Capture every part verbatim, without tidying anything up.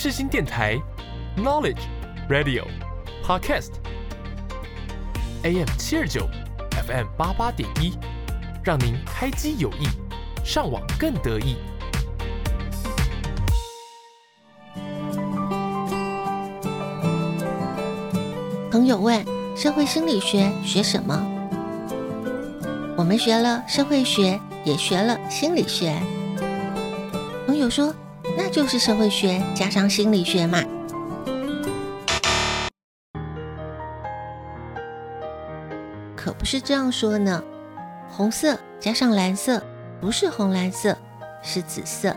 世新电台 Knowledge Radio Podcast A M 七二九 F M 八八点一，让您开机有益，上网更得意。朋友问：社会心理学学什么？我们学了社会学，也学了心理学。朋友说：那就是社会学加上心理学嘛。可不是这样说呢，红色加上蓝色不是红蓝色，是紫色。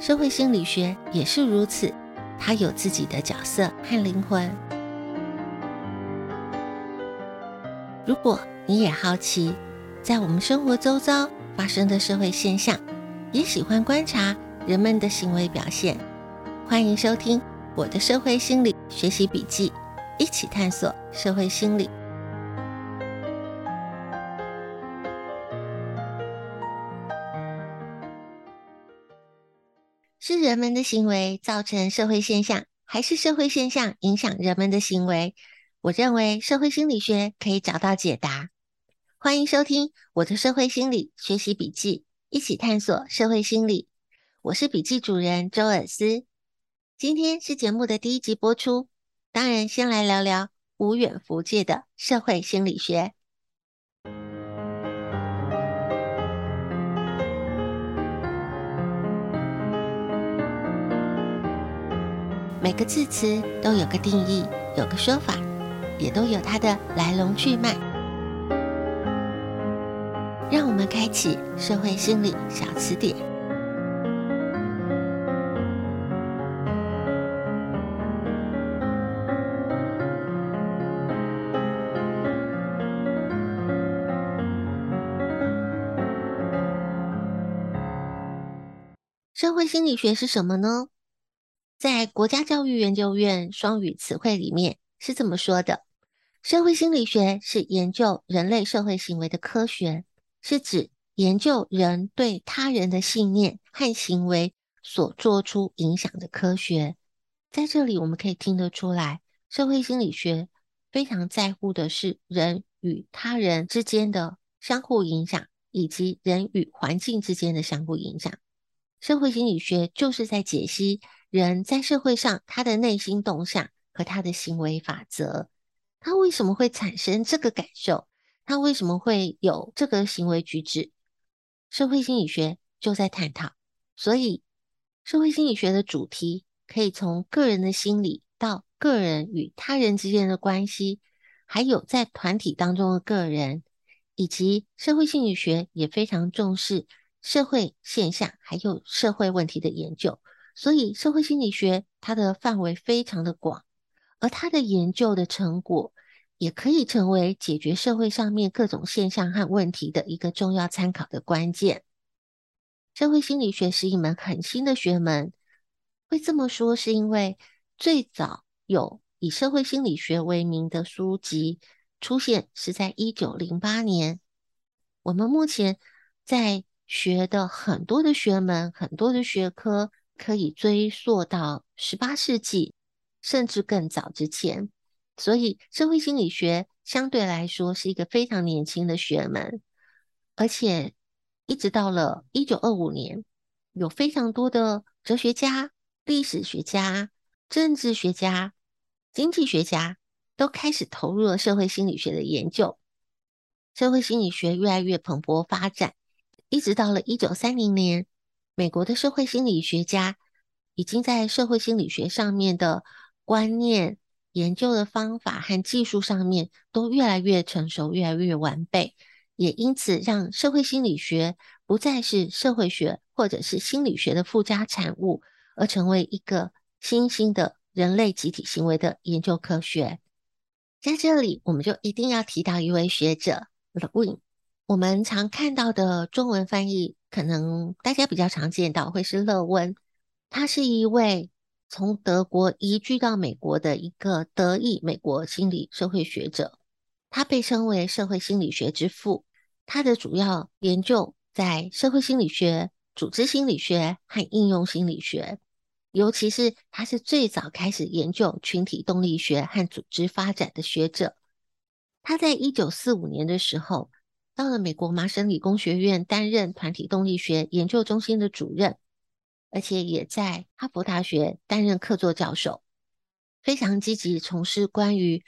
社会心理学也是如此，它有自己的角色和灵魂。如果你也好奇在我们生活周遭发生的社会现象，也喜欢观察人们的行为表现，欢迎收听我的社会心理学习笔记，一起探索社会心理。是人们的行为造成社会现象，还是社会现象影响人们的行为？我认为社会心理学可以找到解答。欢迎收听我的社会心理学习笔记，一起探索社会心理。我是笔记主人周尔斯。今天是节目的第一集播出，当然先来聊聊无远弗届的社会心理学。每个字词都有个定义，有个说法，也都有它的来龙去脉。让我们开启社会心理小词典。社会心理学是什么呢？在国家教育研究院双语词汇里面是这么说的：社会心理学是研究人类社会行为的科学，是指研究人对他人的信念和行为所做出影响的科学。在这里我们可以听得出来，社会心理学非常在乎的是人与他人之间的相互影响，以及人与环境之间的相互影响。社会心理学就是在解析人在社会上他的内心动向和他的行为法则。他为什么会产生这个感受？他为什么会有这个行为举止？社会心理学就在探讨。所以，社会心理学的主题可以从个人的心理到个人与他人之间的关系，还有在团体当中的个人，以及社会心理学也非常重视社会现象还有社会问题的研究，所以社会心理学它的范围非常的广，而它的研究的成果也可以成为解决社会上面各种现象和问题的一个重要参考的关键。社会心理学是一门很新的学门，会这么说是因为最早有以社会心理学为名的书籍出现是在一九零八年。我们目前在学的很多的学门，很多的学科可以追溯到十八世纪甚至更早之前，所以社会心理学相对来说是一个非常年轻的学门。而且一直到了一九二五年，有非常多的哲学家、历史学家、政治学家、经济学家都开始投入了社会心理学的研究，社会心理学越来越蓬勃发展。一直到了一九三零年，美国的社会心理学家已经在社会心理学上面的观念、研究的方法和技术上面都越来越成熟，越来越完备，也因此让社会心理学不再是社会学或者是心理学的附加产物，而成为一个新兴的人类集体行为的研究科学。在这里我们就一定要提到一位学者 Lewin。我们常看到的中文翻译，可能大家比较常见到会是勒温。他是一位从德国移居到美国的一个德裔美国心理社会学者，他被称为社会心理学之父。他的主要研究在社会心理学、组织心理学和应用心理学。尤其是他是最早开始研究群体动力学和组织发展的学者。他在一九四五年的时候，到了美国麻省理工学院担任团体动力学研究中心的主任，而且也在哈佛大学担任客座教授，非常积极从事关于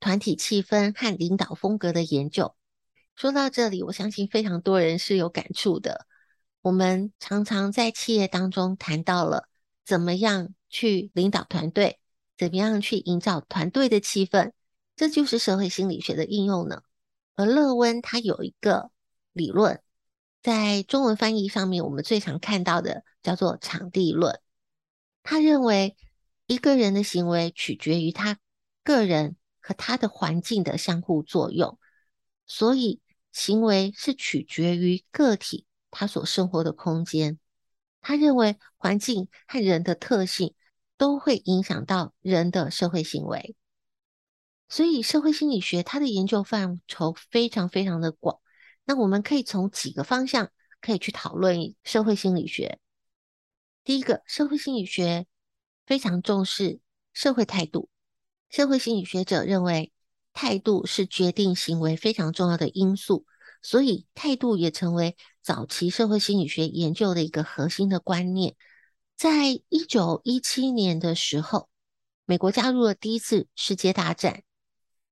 团体气氛和领导风格的研究。说到这里，我相信非常多人是有感触的。我们常常在企业当中谈到了怎么样去领导团队，怎么样去营造团队的气氛，这就是社会心理学的应用呢。而勒温他有一个理论，在中文翻译上面我们最常看到的叫做场地论。他认为一个人的行为取决于他个人和他的环境的相互作用，所以行为是取决于个体他所生活的空间。他认为环境和人的特性都会影响到人的社会行为。所以社会心理学它的研究范畴非常非常的广，那我们可以从几个方向可以去讨论社会心理学。第一个，社会心理学非常重视社会态度。社会心理学者认为态度是决定行为非常重要的因素，所以态度也成为早期社会心理学研究的一个核心的观念。在一九一七年的时候，美国加入了第一次世界大战，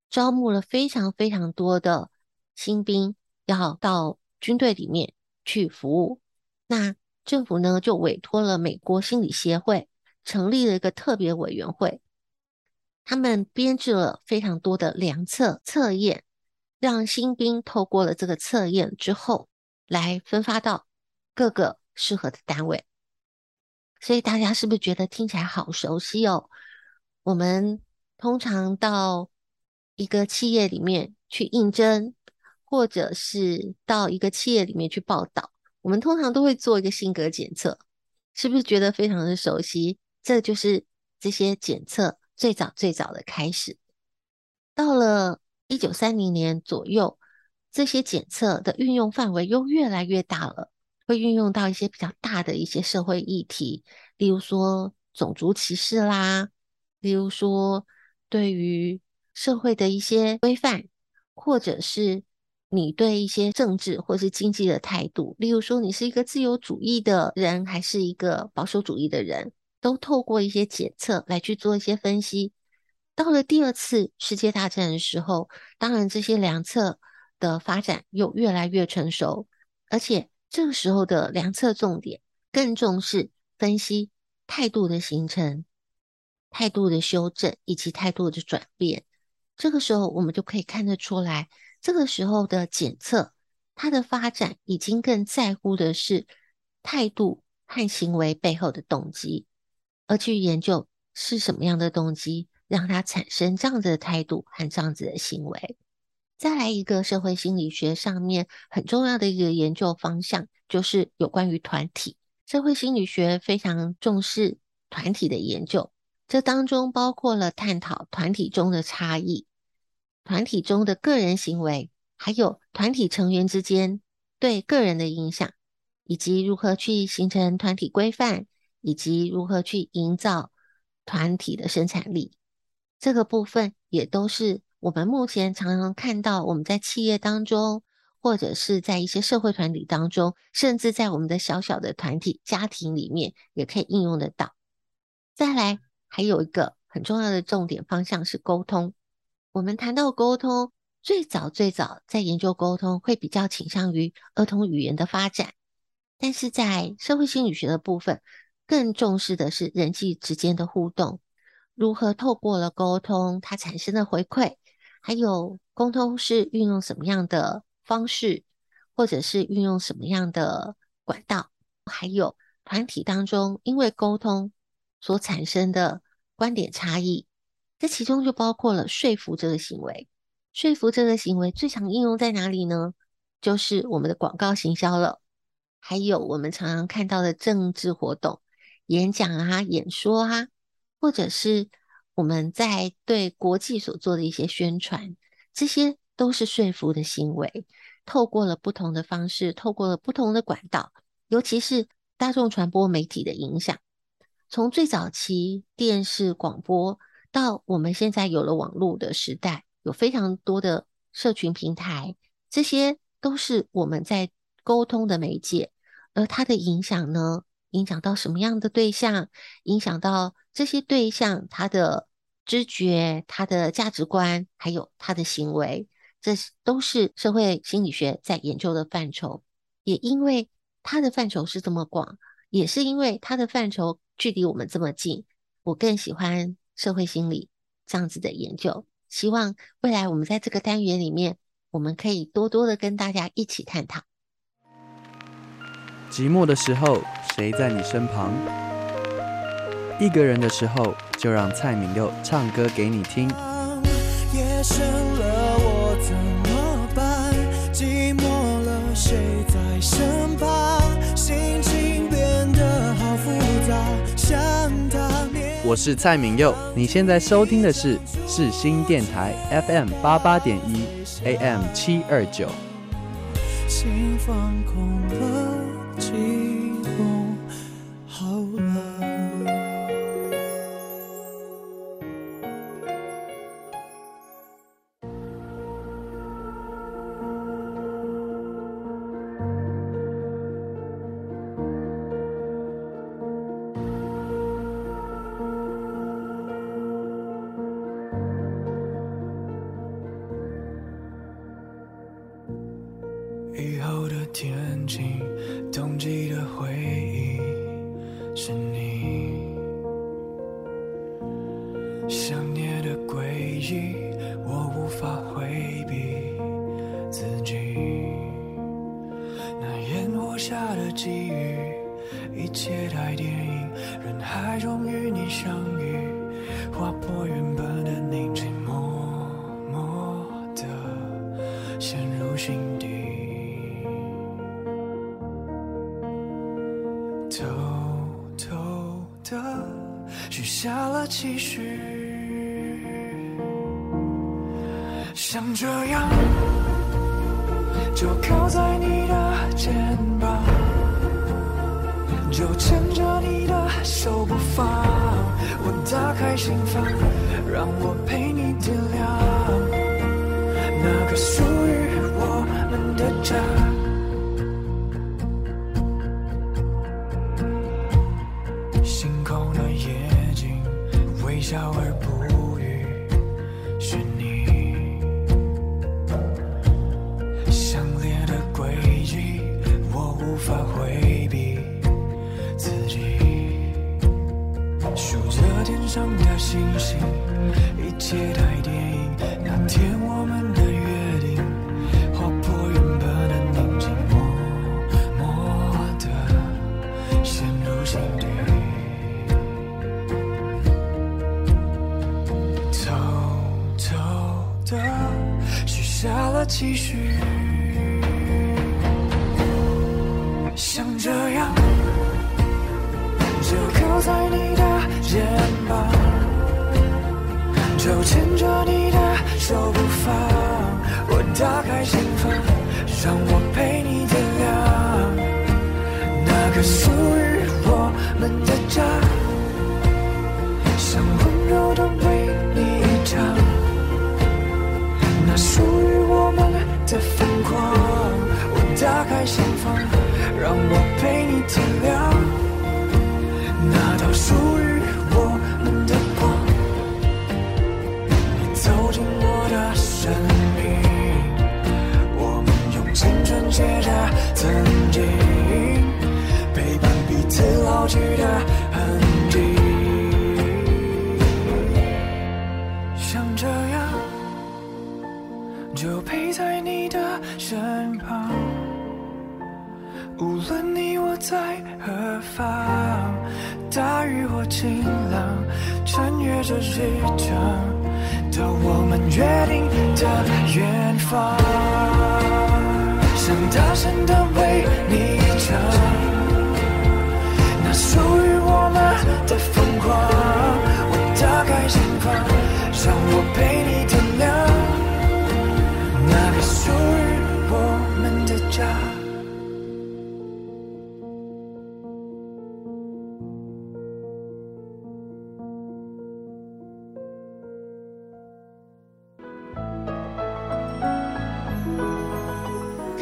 招募了非常非常多的新兵要到军队里面去服务。那政府呢就委托了美国心理协会成立了一个特别委员会，他们编制了非常多的量测测验，让新兵透过了这个测验之后来分发到各个适合的单位。所以大家是不是觉得听起来好熟悉哦？我们通常到一个企业里面去应征，或者是到一个企业里面去报道，我们通常都会做一个性格检测，是不是觉得非常的熟悉？这就是这些检测最早最早的开始。到了一九三零年左右，这些检测的运用范围又越来越大了，会运用到一些比较大的一些社会议题，例如说种族歧视啦，例如说对于社会的一些规范，或者是你对一些政治或是经济的态度，例如说你是一个自由主义的人还是一个保守主义的人，都透过一些检测来去做一些分析。到了第二次世界大战的时候，当然这些量测的发展又越来越成熟，而且这个时候的量测重点更重视分析态度的形成、态度的修正以及态度的转变。这个时候我们就可以看得出来，这个时候的检测它的发展已经更在乎的是态度和行为背后的动机，而去研究是什么样的动机让它产生这样子的态度和这样子的行为。再来一个社会心理学上面很重要的一个研究方向，就是有关于团体。社会心理学非常重视团体的研究，这当中包括了探讨团体中的差异、团体中的个人行为，还有团体成员之间对个人的影响，以及如何去形成团体规范，以及如何去营造团体的生产力。这个部分也都是我们目前常常看到我们在企业当中，或者是在一些社会团体当中，甚至在我们的小小的团体家庭里面也可以应用得到。再来还有一个很重要的重点方向是沟通。我们谈到沟通，最早最早在研究沟通会比较倾向于儿童语言的发展，但是在社会心理学的部分更重视的是人际之间的互动，如何透过了沟通它产生的回馈，还有沟通是运用什么样的方式，或者是运用什么样的管道，还有团体当中因为沟通所产生的观点差异，这其中就包括了说服这个行为。说服这个行为最常应用在哪里呢？就是我们的广告行销了，还有我们常常看到的政治活动、演讲啊、演说啊，或者是我们在对国际所做的一些宣传，这些都是说服的行为。透过了不同的方式，透过了不同的管道，尤其是大众传播媒体的影响，从最早期电视广播到我们现在有了网络的时代，有非常多的社群平台，这些都是我们在沟通的媒介。而它的影响呢，影响到什么样的对象，影响到这些对象他的知觉、他的价值观，还有他的行为，这都是社会心理学在研究的范畴。也因为它的范畴是这么广，也是因为它的范畴距离我们这么近，我更喜欢社会心理这样子的研究。希望未来我们在这个单元里面，我们可以多多的跟大家一起探讨。寂寞的时候，谁在你身旁？一个人的时候，就让蔡旻佑唱歌给你听。夜深了，我怎么办？寂寞了，谁在身旁？心情变得好复杂，想他面。我是蔡旻佑，你现在收听的是世新电台 F M 八八点一 ，A M 七二九。心放空了，寂寞好了。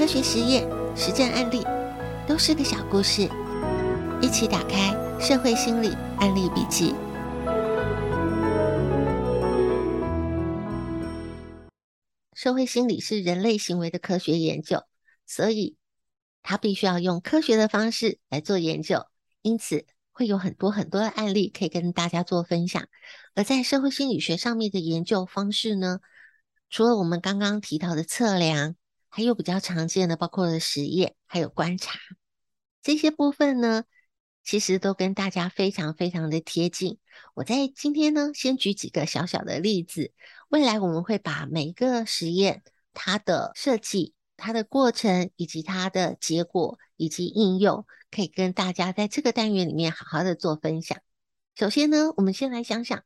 科学实验、实战案例，都是个小故事。一起打开《社会心理案例笔记》。社会心理是人类行为的科学研究，所以它必须要用科学的方式来做研究，因此会有很多很多的案例可以跟大家做分享。而在社会心理学上面的研究方式呢，除了我们刚刚提到的测量，还有比较常见的包括了实验还有观察，这些部分呢其实都跟大家非常非常的贴近。我在今天呢先举几个小小的例子，未来我们会把每一个实验它的设计、它的过程以及它的结果以及应用，可以跟大家在这个单元里面好好的做分享。首先呢，我们先来想想，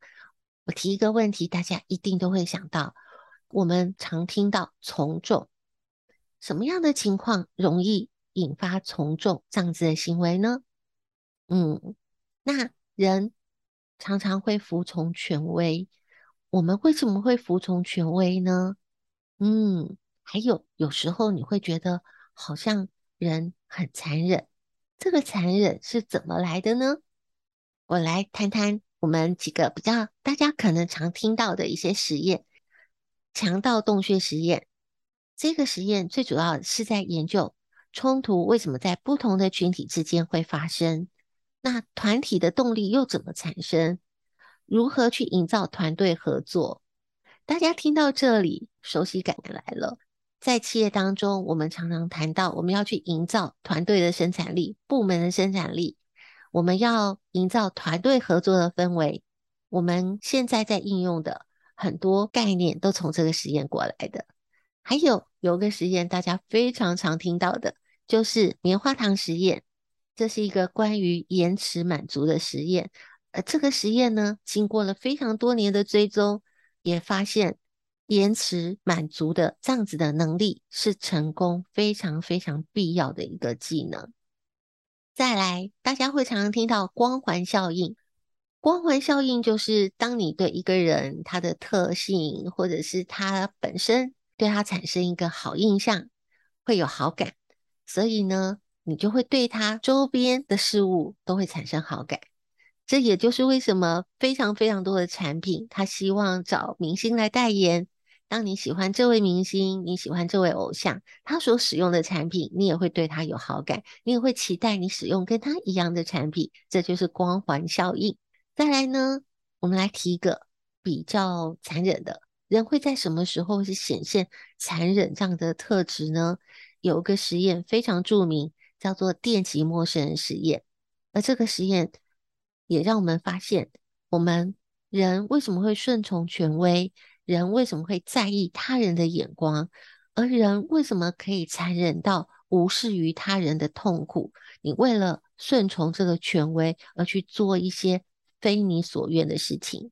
我提一个问题，大家一定都会想到，我们常听到从众，什么样的情况容易引发从众这样子的行为呢？嗯，那人常常会服从权威，我们为什么会服从权威呢？嗯，还有有时候你会觉得好像人很残忍，这个残忍是怎么来的呢？我来谈谈我们几个比较大家可能常听到的一些实验。强盗洞穴实验，这个实验最主要是在研究冲突为什么在不同的群体之间会发生，那团体的动力又怎么产生？如何去营造团队合作？大家听到这里，熟悉感来了。在企业当中，我们常常谈到我们要去营造团队的生产力、部门的生产力，我们要营造团队合作的氛围。我们现在在应用的很多概念都从这个实验过来的。还有有个实验大家非常常听到的，就是棉花糖实验。这是一个关于延迟满足的实验，而这个实验呢，经过了非常多年的追踪，也发现延迟满足的这样子的能力是成功非常非常必要的一个技能。再来，大家会常常听到光环效应。光环效应就是当你对一个人他的特性或者是他本身对他产生一个好印象，会有好感，所以呢你就会对他周边的事物都会产生好感。这也就是为什么非常非常多的产品他希望找明星来代言，当你喜欢这位明星，你喜欢这位偶像，他所使用的产品，你也会对他有好感，你也会期待你使用跟他一样的产品，这就是光环效应。再来呢，我们来提一个比较残忍的，人会在什么时候是显现残忍这样的特质呢？有一个实验非常著名，叫做电击陌生人实验。而这个实验也让我们发现，我们人为什么会顺从权威，人为什么会在意他人的眼光，而人为什么可以残忍到无视于他人的痛苦。你为了顺从这个权威而去做一些非你所愿的事情。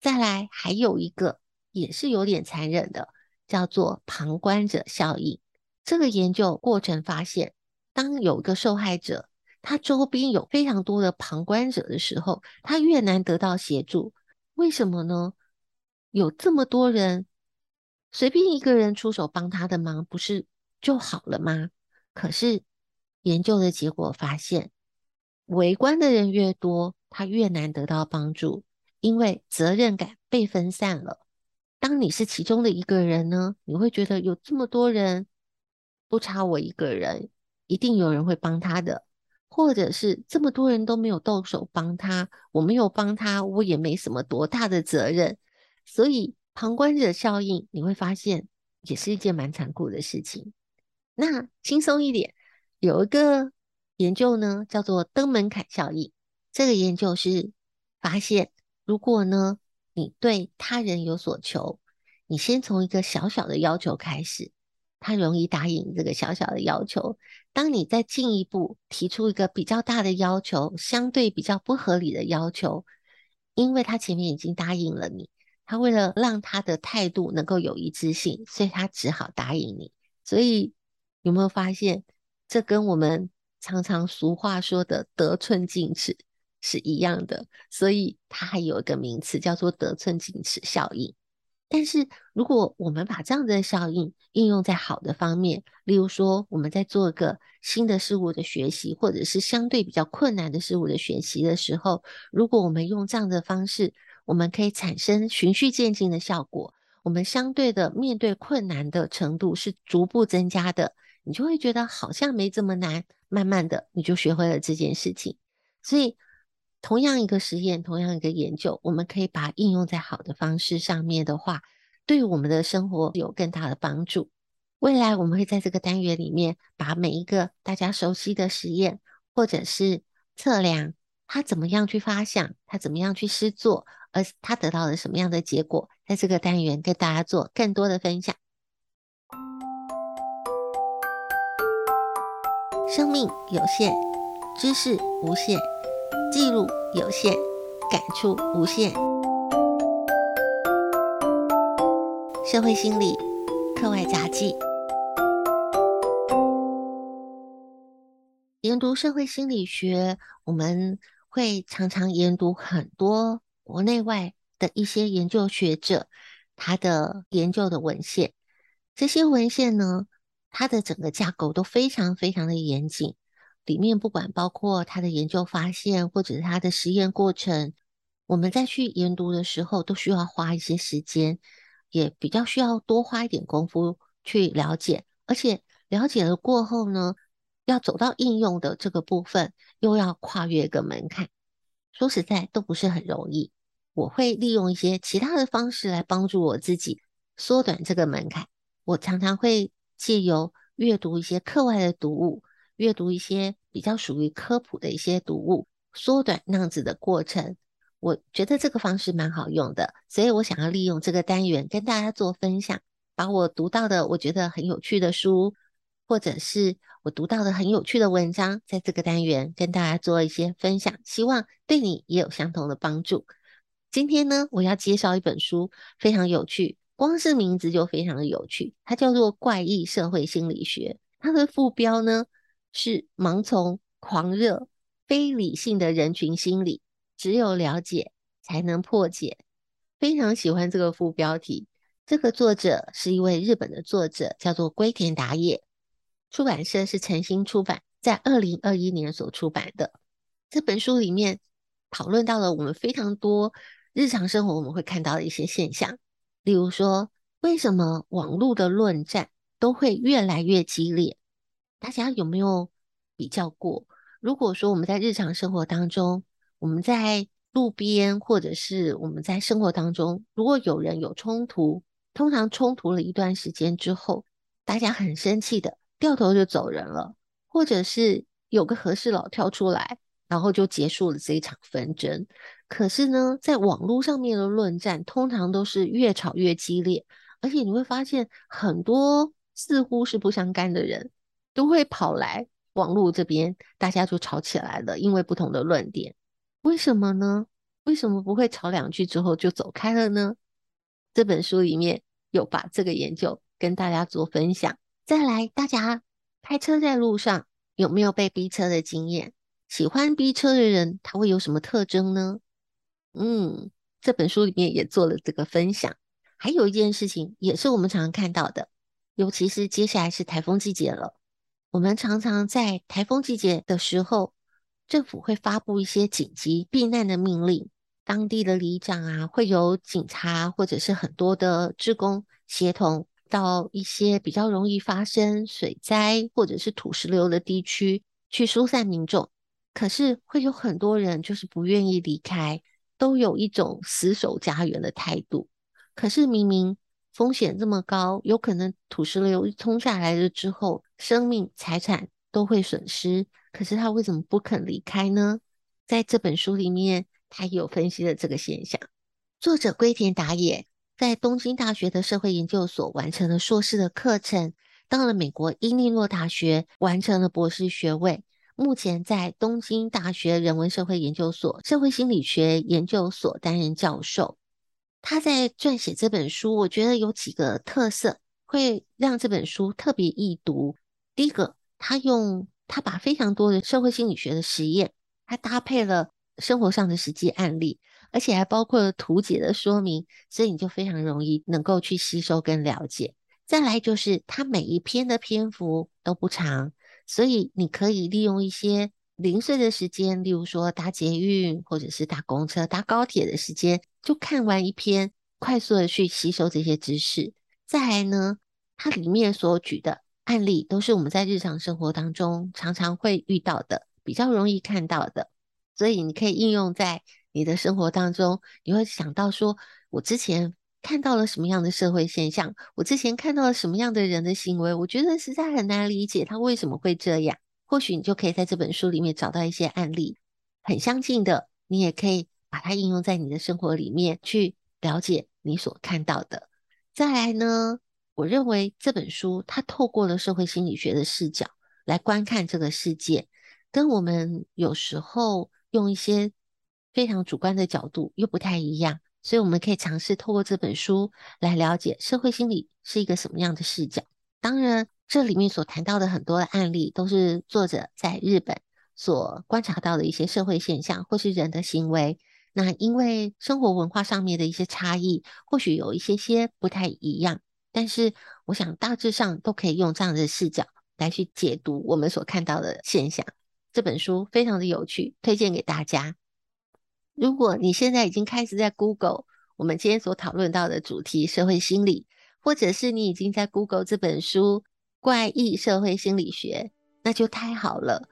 再来还有一个也是有点残忍的，叫做旁观者效应。这个研究过程发现，当有一个受害者，他周边有非常多的旁观者的时候，他越难得到协助。为什么呢？有这么多人，随便一个人出手帮他的忙，不是就好了吗？可是研究的结果发现，围观的人越多，他越难得到帮助，因为责任感被分散了。当你是其中的一个人呢，你会觉得有这么多人，不差我一个人，一定有人会帮他的，或者是这么多人都没有动手帮他，我没有帮他，我也没什么多大的责任。所以旁观者效应你会发现也是一件蛮残酷的事情。那轻松一点，有一个研究呢叫做登门槛效应。这个研究是发现，如果呢你对他人有所求，你先从一个小小的要求开始，他容易答应这个小小的要求。当你再进一步提出一个比较大的要求，相对比较不合理的要求，因为他前面已经答应了你，他为了让他的态度能够有一致性，所以他只好答应你。所以有没有发现，这跟我们常常俗话说的得寸进尺是一样的，所以它还有一个名词叫做得寸进尺效应。但是如果我们把这样的效应应用在好的方面，例如说我们在做个新的事物的学习，或者是相对比较困难的事物的学习的时候，如果我们用这样的方式，我们可以产生循序渐进的效果，我们相对的面对困难的程度是逐步增加的，你就会觉得好像没这么难，慢慢的你就学会了这件事情。所以同样一个实验，同样一个研究，我们可以把它应用在好的方式上面的话，对我们的生活有更大的帮助。未来我们会在这个单元里面把每一个大家熟悉的实验或者是测量，它怎么样去发想，它怎么样去施作，而它得到了什么样的结果，在这个单元跟大家做更多的分享。生命有限，知识无限，记录有限，感触无限。社会心理课外杂记，研读社会心理学，我们会常常研读很多国内外的一些研究学者他的研究的文献。这些文献呢，它的整个架构都非常非常的严谨，里面不管包括他的研究发现或者他的实验过程，我们在去研读的时候都需要花一些时间，也比较需要多花一点功夫去了解，而且了解了过后呢，要走到应用的这个部分又要跨越一个门槛，说实在都不是很容易。我会利用一些其他的方式来帮助我自己缩短这个门槛。我常常会借由阅读一些课外的读物，阅读一些比较属于科普的一些读物，缩短那样子的过程。我觉得这个方式蛮好用的，所以我想要利用这个单元跟大家做分享，把我读到的我觉得很有趣的书，或者是我读到的很有趣的文章，在这个单元跟大家做一些分享，希望对你也有相同的帮助。今天呢，我要介绍一本书，非常有趣，光是名字就非常的有趣，它叫做《怪异社会心理学》，它的副标呢是盲从、狂热、非理性的人群心理，只有了解才能破解。非常喜欢这个副标题。这个作者是一位日本的作者，叫做龟田达也，出版社是晨星出版，在二零二一年所出版的。这本书里面讨论到了我们非常多日常生活我们会看到的一些现象，例如说为什么网络的论战都会越来越激烈，大家有没有比较过？如果说我们在日常生活当中，我们在路边或者是我们在生活当中，如果有人有冲突，通常冲突了一段时间之后，大家很生气的掉头就走人了，或者是有个和事佬跳出来，然后就结束了这一场纷争。可是呢，在网络上面的论战通常都是越吵越激烈，而且你会发现很多似乎是不相干的人都会跑来网络这边，大家就吵起来了，因为不同的论点。为什么呢？为什么不会吵两句之后就走开了呢？这本书里面有把这个研究跟大家做分享。再来，大家开车在路上有没有被逼车的经验？喜欢逼车的人他会有什么特征呢？嗯，这本书里面也做了这个分享。还有一件事情也是我们常常看到的，尤其是接下来是台风季节了，我们常常在台风季节的时候，政府会发布一些紧急避难的命令，当地的里长啊，会有警察或者是很多的志工协同到一些比较容易发生水灾或者是土石流的地区去疏散民众。可是会有很多人就是不愿意离开，都有一种死守家园的态度。可是明明风险这么高，有可能土石流一冲下来了之后，生命财产都会损失，可是他为什么不肯离开呢？在这本书里面他有分析了这个现象。作者龟田达也在东京大学的社会研究所完成了硕士的课程，到了美国伊利诺大学完成了博士学位，目前在东京大学人文社会研究所社会心理学研究所担任教授。他在撰写这本书，我觉得有几个特色会让这本书特别易读。第一个，他用他把非常多的社会心理学的实验，他搭配了生活上的实际案例，而且还包括了图解的说明，所以你就非常容易能够去吸收跟了解。再来就是它每一篇的篇幅都不长，所以你可以利用一些零碎的时间，例如说搭捷运或者是搭公车搭高铁的时间，就看完一篇，快速的去吸收这些知识。再来呢，它里面所举的案例都是我们在日常生活当中常常会遇到的，比较容易看到的，所以你可以应用在你的生活当中。你会想到说，我之前看到了什么样的社会现象，我之前看到了什么样的人的行为，我觉得实在很难理解他为什么会这样，或许你就可以在这本书里面找到一些案例，很相近的，你也可以把它应用在你的生活里面，去了解你所看到的。再来呢，我认为这本书它透过了社会心理学的视角来观看这个世界，跟我们有时候用一些非常主观的角度又不太一样，所以我们可以尝试透过这本书来了解社会心理是一个什么样的视角。当然这里面所谈到的很多的案例都是作者在日本所观察到的一些社会现象或是人的行为，那因为生活文化上面的一些差异，或许有一些些不太一样，但是我想大致上都可以用这样的视角来去解读我们所看到的现象。这本书非常的有趣，推荐给大家。如果你现在已经开始在 Google 我们今天所讨论到的主题社会心理，或者是你已经在 Google 这本书怪异社会心理学，那就太好了，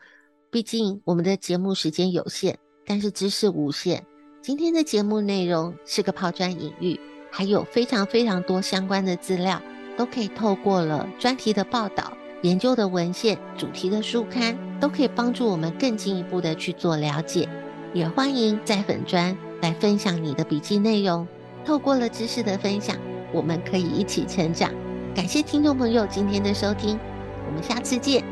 毕竟我们的节目时间有限，但是知识无限。今天的节目内容是个抛砖引玉，还有非常非常多相关的资料都可以透过了专题的报道、研究的文献、主题的书刊，都可以帮助我们更进一步的去做了解。也欢迎在粉专来分享你的笔记内容，透过了知识的分享，我们可以一起成长。感谢听众朋友今天的收听，我们下次见。